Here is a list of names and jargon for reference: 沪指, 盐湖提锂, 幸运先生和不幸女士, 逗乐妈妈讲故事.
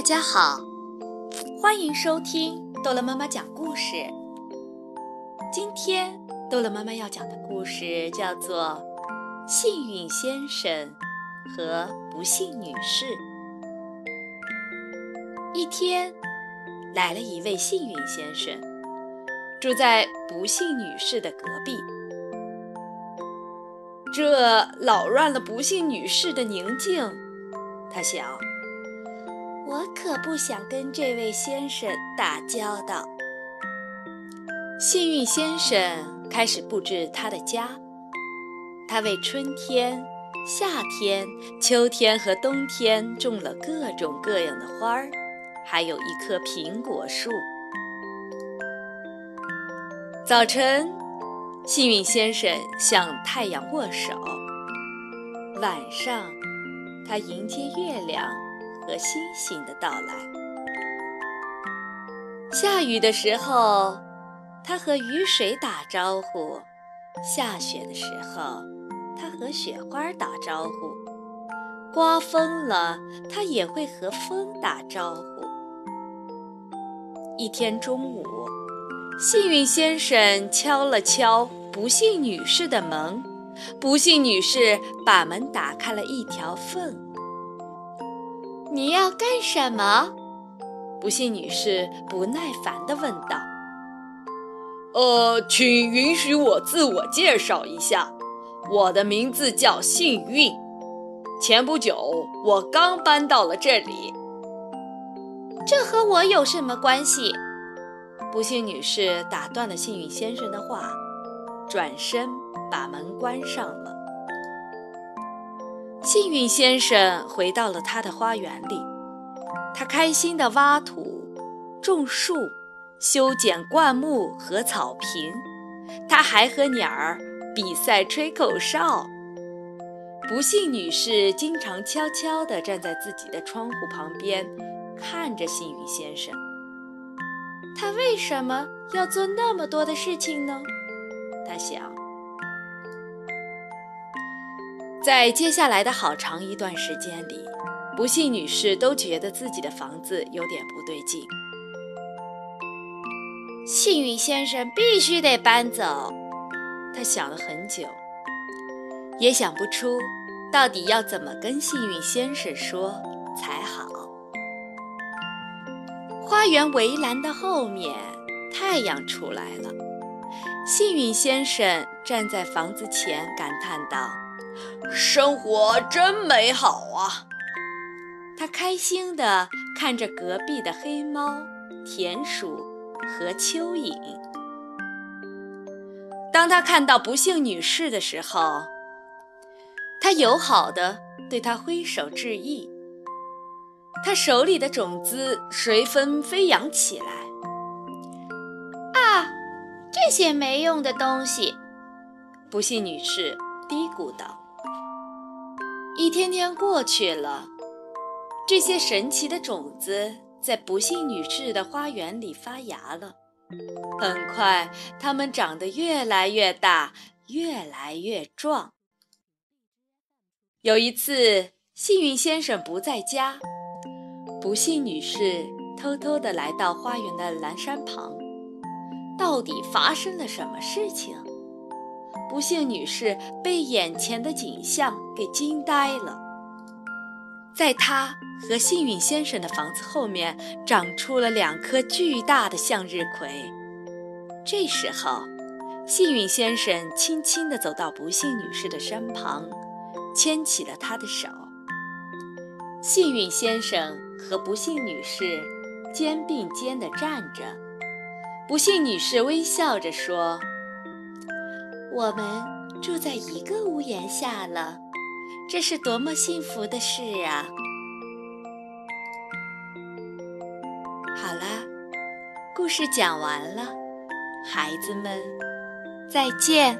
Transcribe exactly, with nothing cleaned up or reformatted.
大家好，欢迎收听豆乐妈妈讲故事。今天豆乐妈妈要讲的故事叫做《幸运先生和不幸女士》。一天，来了一位幸运先生，住在不幸女士的隔壁。这扰乱了不幸女士的宁静，她想，我可不想跟这位先生打交道。幸运先生开始布置他的家，他为春天、夏天、秋天和冬天种了各种各样的花儿，还有一棵苹果树。早晨，幸运先生向太阳握手，晚上，他迎接月亮和星星的到来。下雨的时候，他和雨水打招呼；下雪的时候，他和雪花打招呼；刮风了，他也会和风打招呼。一天中午，幸运先生敲了敲不幸女士的门，不幸女士把门打开了一条缝。你要干什么？不幸女士不耐烦地问道。呃，请允许我自我介绍一下，我的名字叫幸运。前不久，我刚搬到了这里。这和我有什么关系？不幸女士打断了幸运先生的话，转身把门关上了。幸运先生回到了他的花园里，他开心地挖土、种树、修剪灌木和草坪，他还和鸟儿比赛吹口哨。不幸女士经常悄悄地站在自己的窗户旁边，看着幸运先生。他为什么要做那么多的事情呢？他想。在接下来的好长一段时间里，不幸女士都觉得自己的房子有点不对劲。幸运先生必须得搬走，她想了很久，也想不出到底要怎么跟幸运先生说才好。花园围栏的后面，太阳出来了。幸运先生站在房子前感叹道，生活真美好啊！他开心地看着隔壁的黑猫、田鼠和蚯蚓。当他看到不幸女士的时候，他友好地对她挥手致意。他手里的种子随风飞扬起来。啊，这些没用的东西！不幸女士嘀咕道。一天天过去了，这些神奇的种子在不幸女士的花园里发芽了。很快，它们长得越来越大，越来越壮。有一次，幸运先生不在家，不幸女士偷偷地来到花园的栏山旁。到底发生了什么事情？不幸女士被眼前的景象给惊呆了。在她和幸运先生的房子后面，长出了两棵巨大的向日葵。这时候，幸运先生轻轻地走到不幸女士的身旁，牵起了她的手。幸运先生和不幸女士肩并肩地站着。不幸女士微笑着说，我们住在一个屋檐下了，这是多么幸福的事啊！好啦，故事讲完了，孩子们，再见。